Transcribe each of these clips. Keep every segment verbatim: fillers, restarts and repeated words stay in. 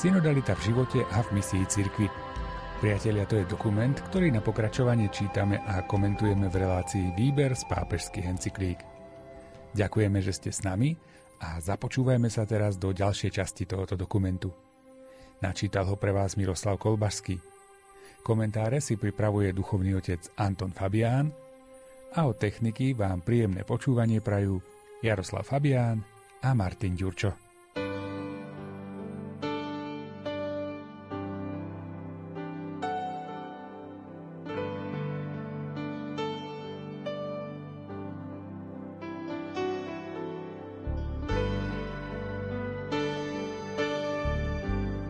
Synodalita v živote a v misii cirkvi. Priatelia, to je dokument, ktorý na pokračovanie čítame a komentujeme v relácii Výber z pápežských encyklík. Ďakujeme, že ste s nami a započúvajme sa teraz do ďalšej časti tohoto dokumentu. Načítal ho pre vás Miroslav Kolbaský. Komentáre si pripravuje duchovný otec Anton Fabián a od techniky vám príjemné počúvanie prajú Jaroslav Fabián a Martin Ďurčo.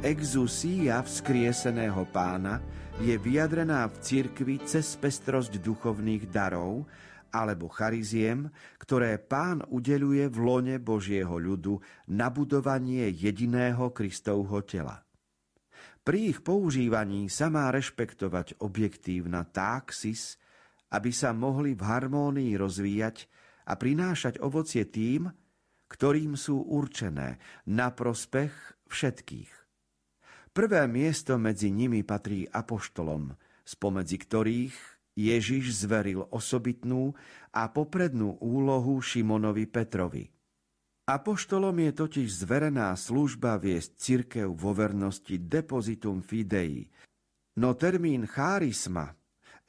Exusia vzkrieseného Pána je vyjadrená v cirkvi cez pestrosť duchovných darov alebo chariziem, ktoré Pán udeľuje v lone Božieho ľudu na budovanie jediného Kristovho tela. Pri ich používaní sa má rešpektovať objektívna táxis, aby sa mohli v harmónii rozvíjať a prinášať ovocie tým, ktorým sú určené, na prospech všetkých. Prvé miesto medzi nimi patrí apoštolom, spomedzi ktorých Ježiš zveril osobitnú a poprednú úlohu Šimonovi Petrovi. Apoštolom je totiž zverená služba viesť cirkev vo vernosti Depositum Fidei, no termín chárisma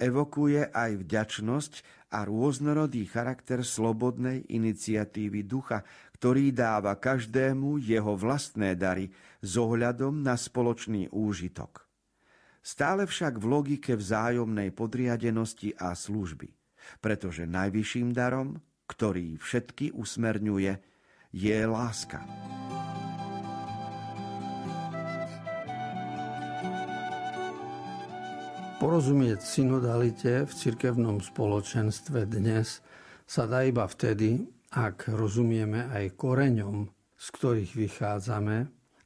evokuje aj vďačnosť a rôznorodý charakter slobodnej iniciatívy ducha, ktorý dáva každému jeho vlastné dary s ohľadom na spoločný úžitok. Stále však v logike vzájomnej podriadenosti a služby, pretože najvyšším darom, ktorý všetky usmerňuje, je láska. Porozumieť synodalite v cirkevnom spoločenstve dnes sa dá iba vtedy, ak rozumieme aj koreňom, z ktorých vychádzame,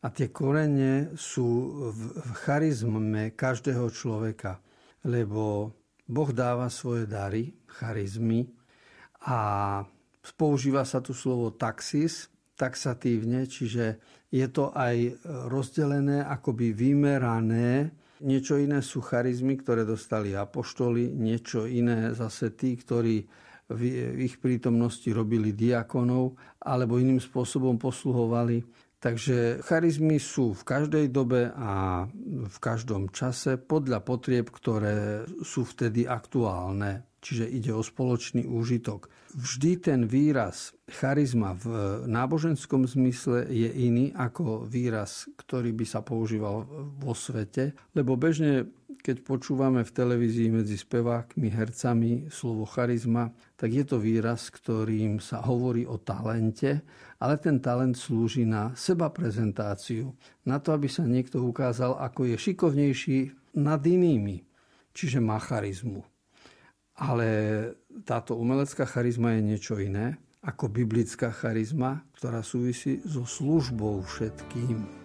a tie korene sú v charizme každého človeka, lebo Boh dáva svoje dary, charizmy, a používa sa tu slovo taxis, taxatívne, čiže je to aj rozdelené, akoby vymerané. Niečo iné sú charizmy, ktoré dostali apoštoli, niečo iné zase tí, ktorí v ich prítomnosti robili diakonov alebo iným spôsobom posluhovali. Takže charizmy sú v každej dobe a v každom čase podľa potrieb, ktoré sú vtedy aktuálne. Čiže ide o spoločný úžitok. Vždy ten výraz charizma v náboženskom zmysle je iný ako výraz, ktorý by sa používal vo svete. Lebo bežne, keď počúvame v televízii medzi spevákmi, hercami slovo charizma, tak je to výraz, ktorým sa hovorí o talente, ale ten talent slúži na sebaprezentáciu, na to, aby sa niekto ukázal, ako je šikovnejší nad inými. Čiže má charizmu. Ale táto umelecká charizma je niečo iné ako biblická charizma, ktorá súvisí so službou všetkým.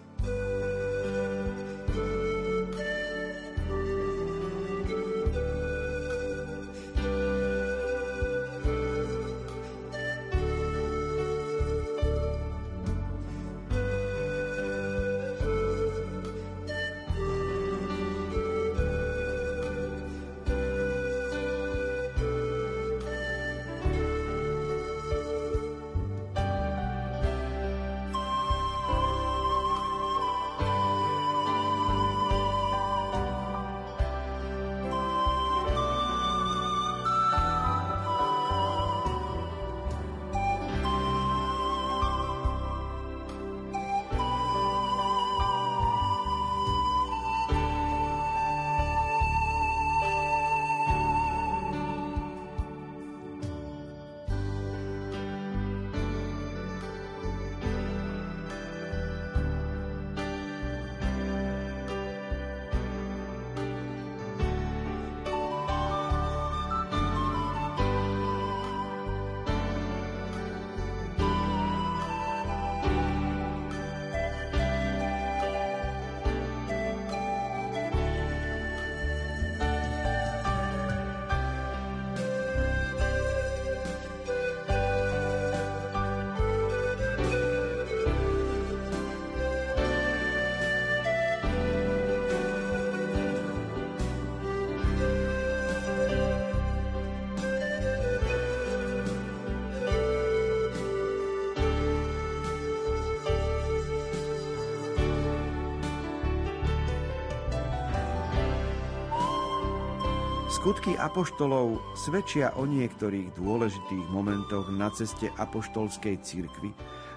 Skutky apoštolov svedčia o niektorých dôležitých momentoch na ceste apoštolskej cirkvi,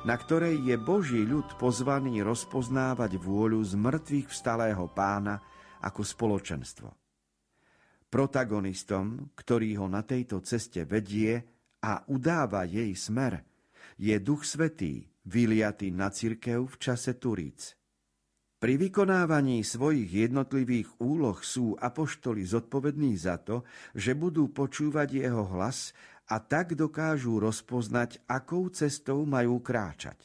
na ktorej je Boží ľud pozvaný rozpoznávať vôľu z mŕtvych vstalého Pána ako spoločenstvo. Protagonistom, ktorý ho na tejto ceste vedie a udáva jej smer, je Duch Svätý, vyliatý na cirkev v čase Turíc. Pri vykonávaní svojich jednotlivých úloh sú apoštoli zodpovední za to, že budú počúvať jeho hlas a tak dokážu rozpoznať, akou cestou majú kráčať.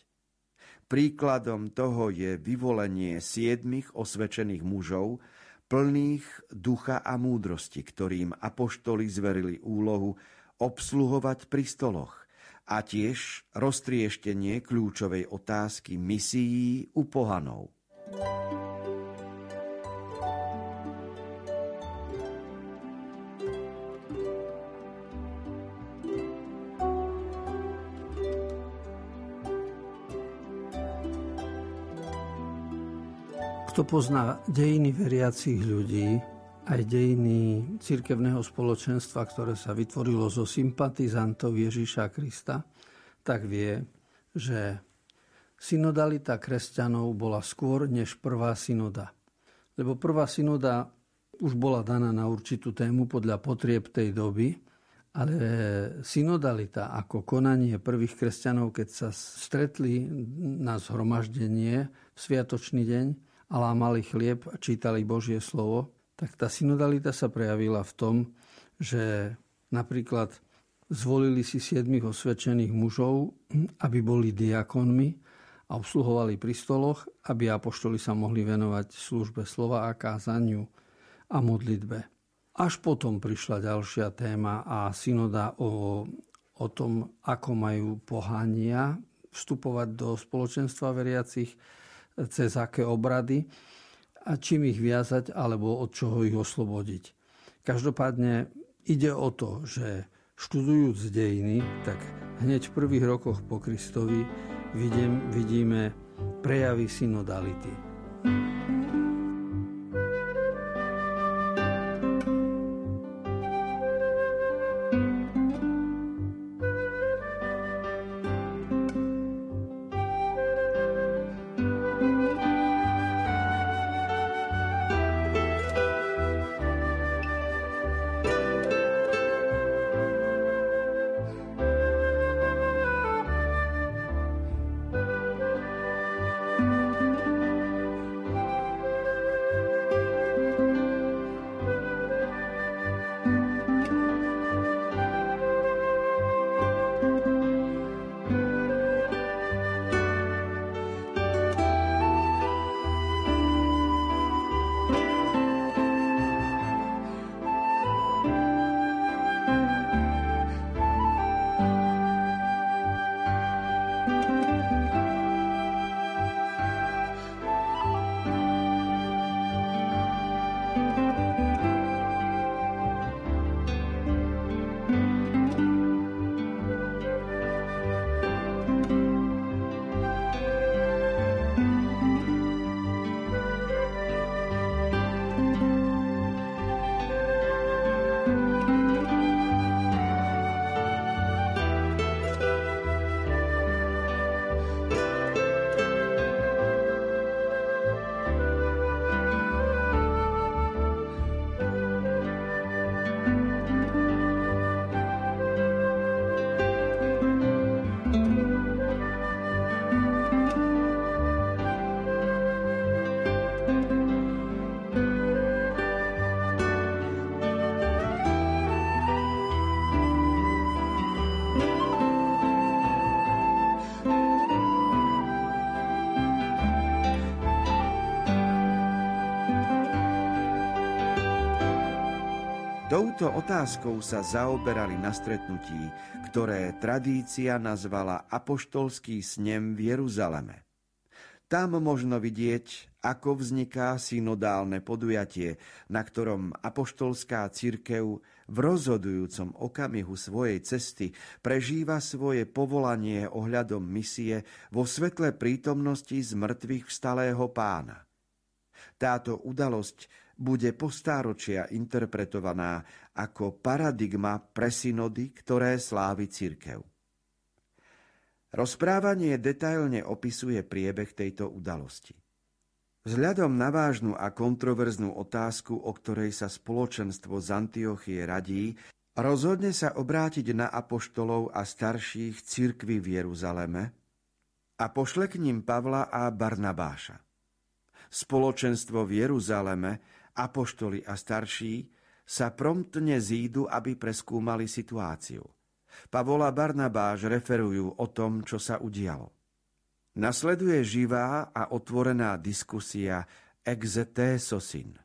Príkladom toho je vyvolenie siedmich osvedčených mužov, plných ducha a múdrosti, ktorým apoštoli zverili úlohu obsluhovať pri stoloch a tiež roztrieštenie kľúčovej otázky misií u pohanov. Kto pozná dejiny veriacich ľudí, aj dejiny cirkevného spoločenstva, ktoré sa vytvorilo zo sympatizantov Ježíša Krista, tak vie, že synodalita kresťanov bola skôr než prvá synoda. Lebo prvá synoda už bola daná na určitú tému podľa potrieb tej doby, ale synodalita ako konanie prvých kresťanov, keď sa stretli na zhromaždenie v sviatočný deň a lámali chlieb a čítali Božie slovo, tak tá synodalita sa prejavila v tom, že napríklad zvolili si siedmich osvedčených mužov, aby boli diakonmi a obsluhovali pri stoloch, aby apoštoli sa mohli venovať službe slova a kázaniu a modlitbe. Až potom prišla ďalšia téma a synoda o, o tom, ako majú pohania vstupovať do spoločenstva veriacich, cez aké obrady a čím ich viazať alebo od čoho ich oslobodiť. Každopádne ide o to, že študujúc dejiny, tak hneď v prvých rokoch po Kristovi Vidím, vidíme prejavy synodality. Touto otázkou sa zaoberali na stretnutí, ktoré tradícia nazvala Apoštolský snem v Jeruzaleme. Tam možno vidieť, ako vzniká synodálne podujatie, na ktorom apoštolská cirkev v rozhodujúcom okamihu svojej cesty prežíva svoje povolanie ohľadom misie vo svetle prítomnosti zmŕtvychvstalého Pána. Táto udalosť bude po stáročia interpretovaná ako paradigma pre synody, ktoré slávi cirkev. Rozprávanie detailne opisuje priebeh tejto udalosti. Vzhľadom na vážnu a kontroverznú otázku, o ktorej sa spoločenstvo z Antiochie radí, rozhodne sa obrátiť na apoštolov a starších cirkví v Jeruzaleme a pošle k ním Pavla a Barnabáša. Spoločenstvo v Jeruzaleme, apoštoli a starší sa promptne zídu, aby preskúmali situáciu. Pavol a Barnabáš referujú o tom, čo sa udialo. Nasleduje živá a otvorená diskusia exetésosin.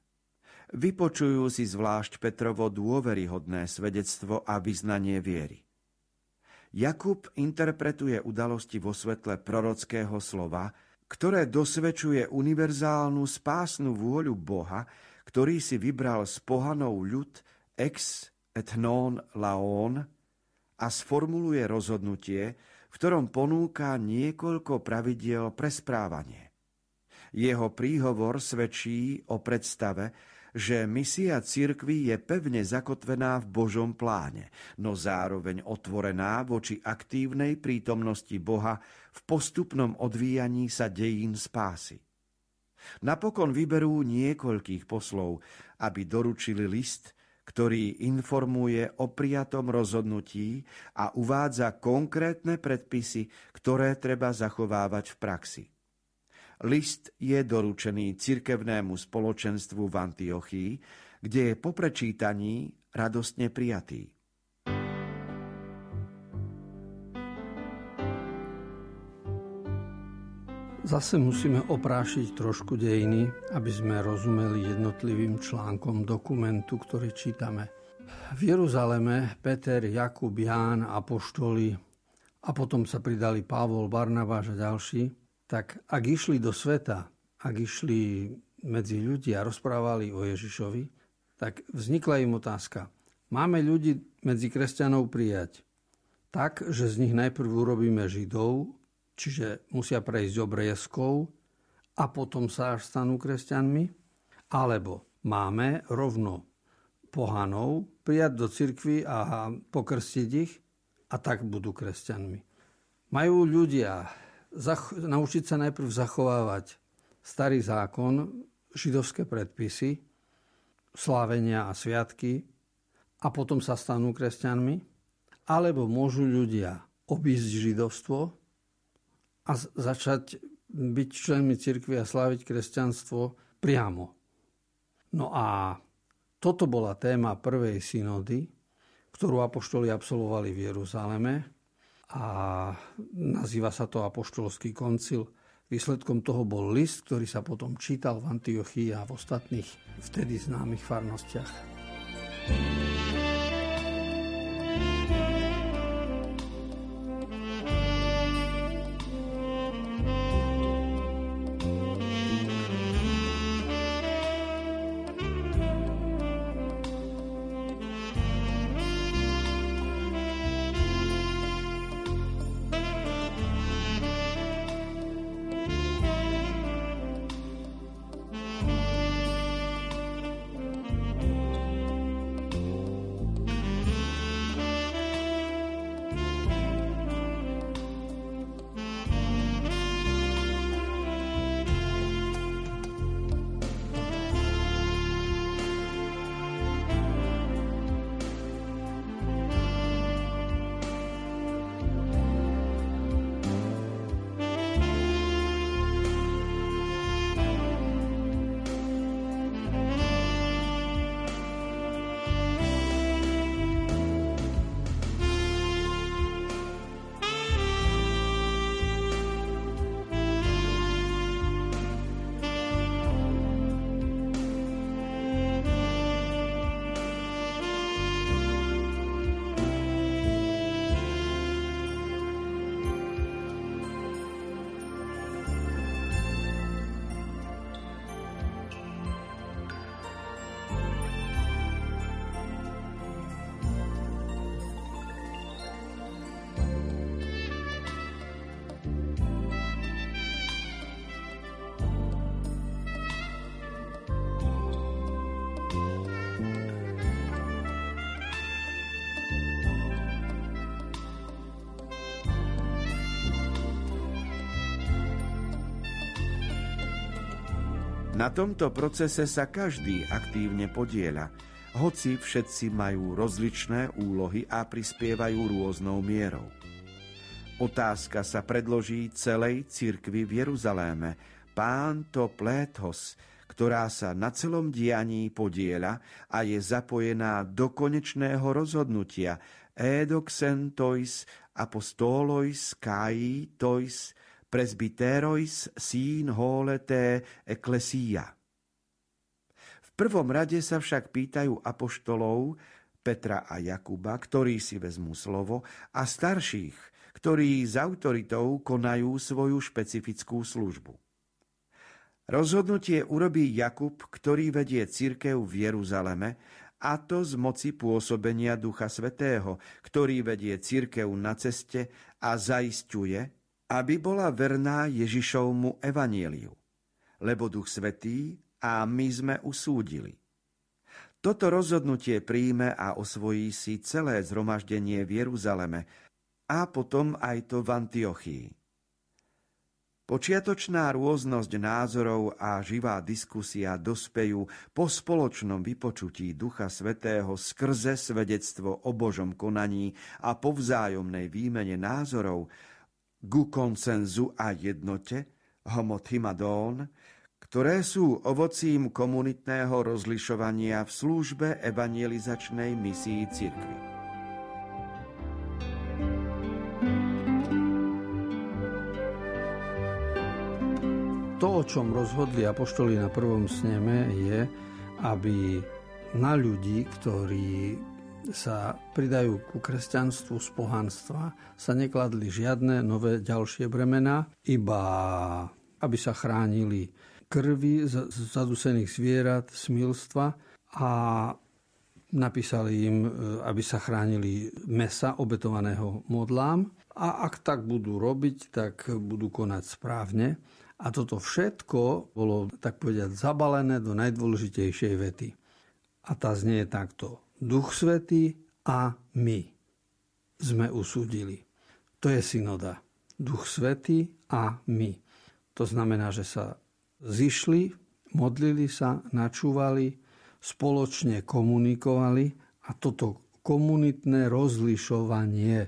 Vypočujú si zvlášť Petrovo dôveryhodné svedectvo a vyznanie viery. Jakub interpretuje udalosti vo svetle prorockého slova, ktoré dosvedčuje univerzálnu spásnu vôľu Boha, ktorý si vybral z pohanov ľud ex et non laon, a sformuluje rozhodnutie, v ktorom ponúka niekoľko pravidiel pre správanie. Jeho príhovor svedčí o predstave, že misia cirkvi je pevne zakotvená v Božom pláne, no zároveň otvorená voči aktívnej prítomnosti Boha v postupnom odvíjaní sa dejín spásy. Napokon vyberú niekoľkých poslov, aby doručili list, ktorý informuje o prijatom rozhodnutí a uvádza konkrétne predpisy, ktoré treba zachovávať v praxi. List je doručený cirkevnému spoločenstvu v Antiochii, kde je po prečítaní radostne prijatý. Zase musíme oprášiť trošku dejiny, aby sme rozumeli jednotlivým článkom dokumentu, ktorý čítame. V Jeruzaleme Peter, Jakub, Ján, apoštoli a potom sa pridali Pavol, Barnabáš a ďalší. Tak ak išli do sveta, ak išli medzi ľudí a rozprávali o Ježišovi, tak vznikla im otázka. Máme ľudí medzi kresťanov prijať tak, že z nich najprv urobíme Židov, čiže musia prejsť obriezkou a potom sa až stanú kresťanmi? Alebo máme rovno pohanov prijať do cirkvi a pokrstiť ich a tak budú kresťanmi? Majú ľudia zach- naučiť sa najprv zachovávať starý zákon, židovské predpisy, slávenia a sviatky a potom sa stanú kresťanmi? Alebo môžu ľudia obísť židovstvo a začať byť členmi cirkvi a sláviť kresťanstvo priamo? No a toto bola téma prvej synody, ktorú apoštoli absolvovali v Jeruzaleme a nazýva sa to Apoštolský koncil. Výsledkom toho bol list, ktorý sa potom čítal v Antiochii a v ostatných vtedy známych farnostiach. Na tomto procese sa každý aktívne podieľa, hoci všetci majú rozličné úlohy a prispievajú rôznou mierou. Otázka sa predloží celej cirkvi v Jeruzaléme, pán to pléthos, ktorá sa na celom dianí podieľa a je zapojená do konečného rozhodnutia edoxen tois apostolois kai tois presbyterois sin holete ecclesia. V prvom rade sa však pýtajú apoštolov Petra a Jakuba, ktorí si vezmú slovo, a starších, ktorí s autoritou konajú svoju špecifickú službu. Rozhodnutie urobí Jakub, ktorý vedie cirkev v Jeruzaleme, a to z moci pôsobenia Ducha Svätého, ktorý vedie cirkev na ceste a zaisťuje, aby bola verná Ježišovmu evanjeliu, lebo Duch Svätý a my sme usúdili. Toto rozhodnutie príjme a osvojí si celé zhromaždenie v Jeruzaleme a potom aj to v Antiochii. Počiatočná rôznosť názorov a živá diskusia dospejú po spoločnom vypočutí Ducha Svätého skrze svedectvo o Božom konaní a po vzájomnej výmene názorov ku konsenzu a jednote, homothymadón, ktoré sú ovocím komunitného rozlišovania v službe evangelizačnej misii cirkvi. To, o čom rozhodli apoštoli na prvom sneme, je, aby na ľudí, ktorí sa pridajú ku kresťanstvu z pohanstva, sa nekladli žiadne nové ďalšie bremená, iba aby sa chránili krvi z zadusených zvierat, smilstva, a napísali im, aby sa chránili mesa obetovaného modlám, a ak tak budú robiť, tak budú konať správne. A toto všetko bolo, tak povedať, zabalené do najdôležitejšej vety. A tá znie takto. Duch Svätý a my sme usúdili. To je synoda. Duch Svätý a my. To znamená, že sa zišli, modlili sa, načúvali, spoločne komunikovali, a toto komunitné rozlišovanie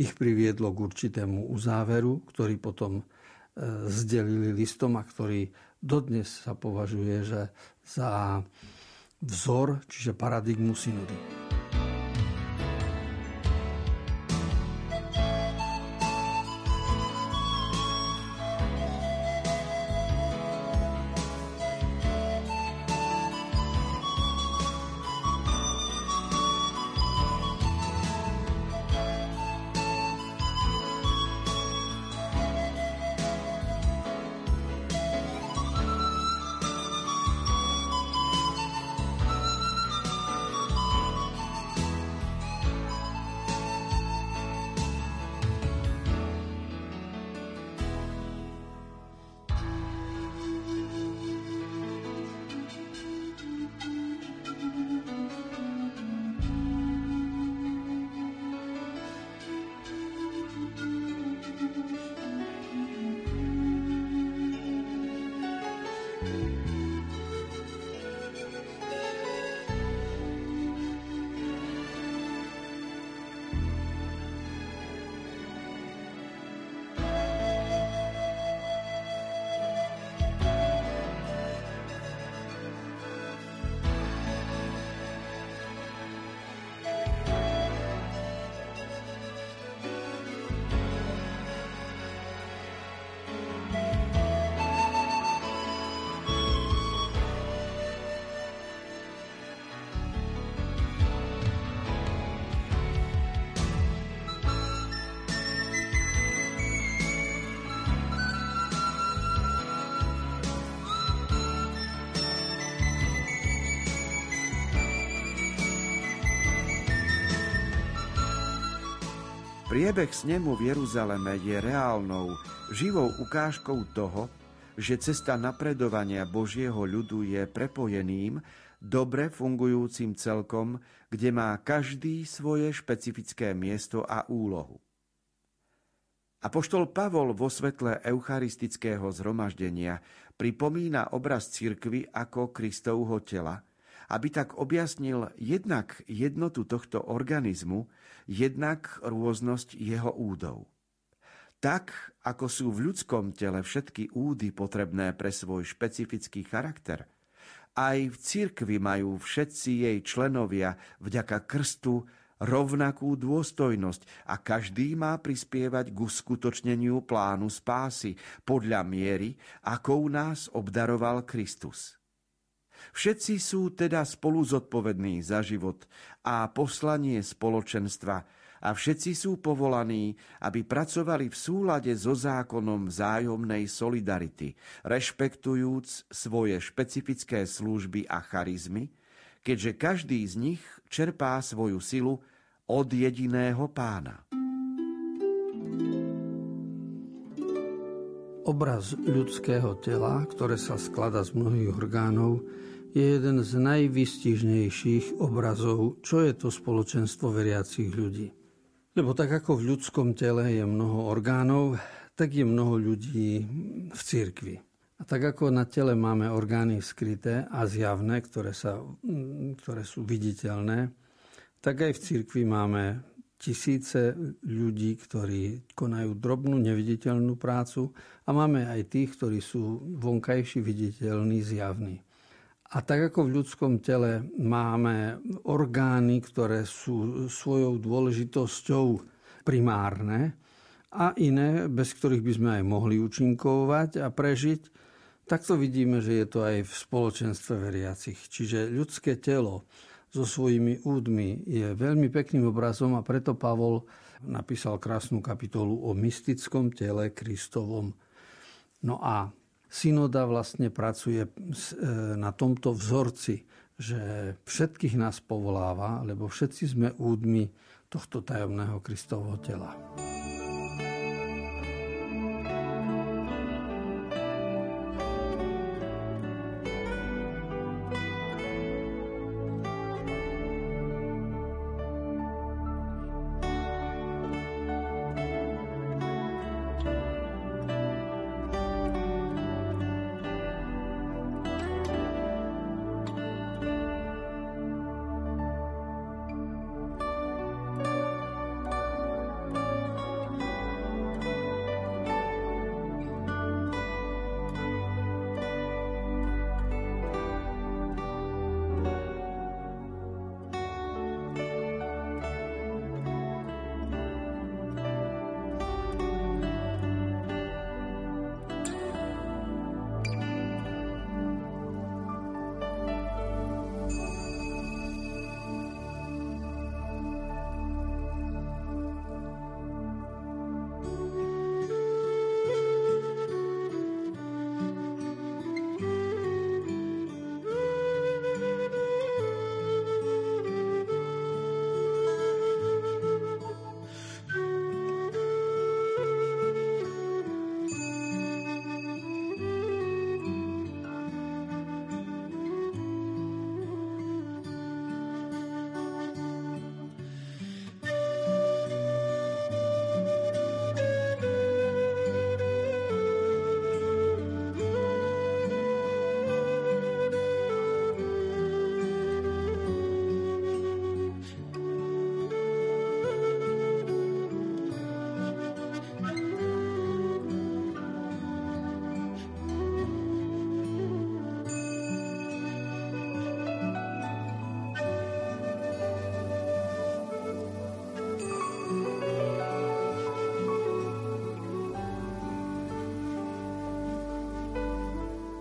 ich priviedlo k určitému uzáveru, ktorý potom zdelili listom a ktorý dodnes sa považuje že za vzor, čiže paradigmu synody. Priebeh snemu v Jeruzaleme je reálnou, živou ukážkou toho, že cesta napredovania Božieho ľudu je prepojeným, dobre fungujúcim celkom, kde má každý svoje špecifické miesto a úlohu. Apoštol Pavol vo svetle eucharistického zhromaždenia pripomína obraz cirkvi ako Kristovho tela, aby tak objasnil jednak jednotu tohto organizmu, jednak rôznosť jeho údov. Tak, ako sú v ľudskom tele všetky údy potrebné pre svoj špecifický charakter, aj v cirkvi majú všetci jej členovia vďaka krstu rovnakú dôstojnosť a každý má prispievať k uskutočneniu plánu spásy podľa miery, akou nás obdaroval Kristus. Všetci sú teda spolu zodpovední za život a poslanie spoločenstva a všetci sú povolaní, aby pracovali v súlade so zákonom vzájomnej solidarity, rešpektujúc svoje špecifické služby a charizmy, keďže každý z nich čerpá svoju silu od jediného Pána. Obraz ľudského tela, ktoré sa skladá z mnohých orgánov, je jeden z najvýstižnejších obrazov, čo je to spoločenstvo veriacich ľudí. Lebo tak ako v ľudskom tele je mnoho orgánov, tak je mnoho ľudí v cirkvi. A tak ako na tele máme orgány skryté a zjavné, ktoré, sa, ktoré sú viditeľné, tak aj v cirkvi máme tisíce ľudí, ktorí konajú drobnú, neviditeľnú prácu a máme aj tých, ktorí sú vonkajší, viditeľní, zjavní. A tak ako v ľudskom tele máme orgány, ktoré sú svojou dôležitosťou primárne a iné, bez ktorých by sme aj mohli účinkovať a prežiť, tak to vidíme, že je to aj v spoločenstve veriacich. Čiže ľudské telo so svojimi údmi je veľmi pekným obrazom a preto Pavol napísal krásnu kapitolu o mystickom tele Kristovom. No a synoda vlastne pracuje na tomto vzorci, že všetkých nás povoláva, lebo všetci sme údmi tohto tajomného Kristovho tela.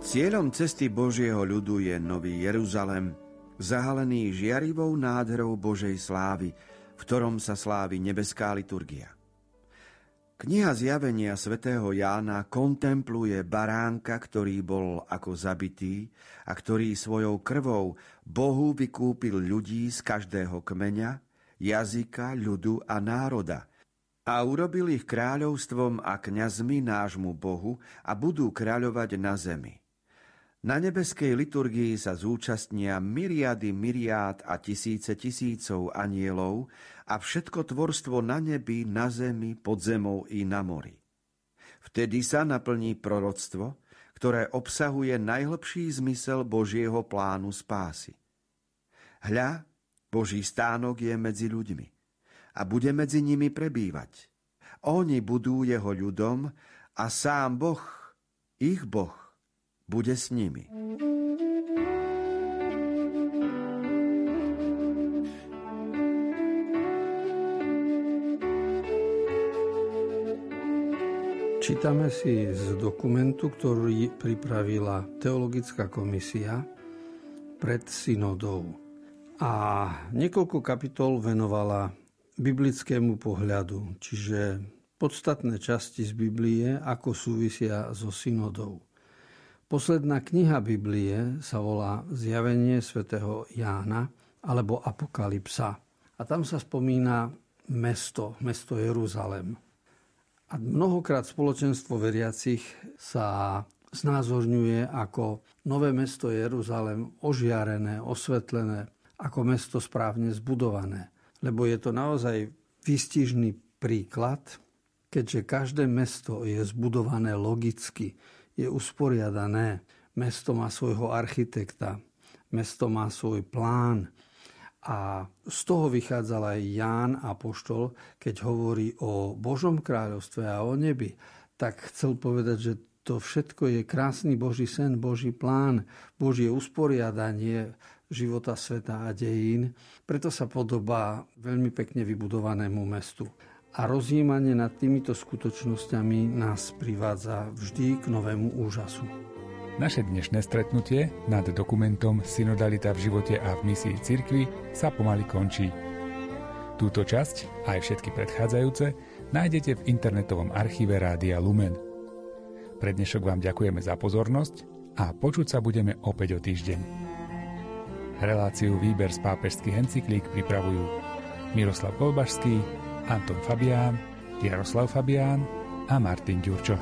Cieľom cesty Božieho ľudu je Nový Jeruzalem, zahalený žiarivou nádherou Božej slávy, v ktorom sa slávi nebeská liturgia. Kniha Zjavenia svätého Jána kontempluje baránka, ktorý bol ako zabitý a ktorý svojou krvou Bohu vykúpil ľudí z každého kmeňa, jazyka, ľudu a národa, a urobil ich kráľovstvom a kňazmi nášmu Bohu a budú kráľovať na zemi. Na nebeskej liturgii sa zúčastnia myriady myriád a tisíce tisícov anielov a všetko tvorstvo na nebi, na zemi, pod zemou i na mori. Vtedy sa naplní proroctvo, ktoré obsahuje najhlbší zmysel Božieho plánu spásy. Hľa, Boží stánok je medzi ľuďmi a bude medzi nimi prebývať. Oni budú jeho ľudom a sám Boh, ich Boh, bude s nimi. Čítame si z dokumentu, ktorý pripravila teologická komisia pred synodou. A niekoľko kapitol venovala biblickému pohľadu, čiže podstatné časti z Biblie, ako súvisia so synodou. Posledná kniha Biblie sa volá Zjavenie svätého Jána alebo Apokalypsa. A tam sa spomína mesto, mesto Jeruzalem. A mnohokrát spoločenstvo veriacich sa znázorňuje ako nové mesto Jeruzalem, ožiarené, osvetlené, ako mesto správne zbudované. Lebo je to naozaj výstižný príklad, keďže každé mesto je zbudované logicky, je usporiadané. Mesto má svojho architekta, mesto má svoj plán. A z toho vychádzal aj Ján apoštol, keď hovorí o Božom kráľovstve a o nebi, tak chcel povedať, že to všetko je krásny Boží sen, Boží plán, Božie usporiadanie života, sveta a dejín. Preto sa podobá veľmi pekne vybudovanému mestu. A rozjímanie nad týmito skutočnosťami nás privádza vždy k novému úžasu. Naše dnešné stretnutie nad dokumentom Synodalita v živote a v misii cirkvi sa pomaly končí. Túto časť, aj všetky predchádzajúce, nájdete v internetovom archíve Rádia Lumen. Pre dnešok vám ďakujeme za pozornosť a počuť sa budeme opäť o týždeň. Reláciu Výber z pápežských encyklík pripravujú Miroslav Kolbaský, Anton Fabián, Jaroslav Fabián a Martin Ďurčo.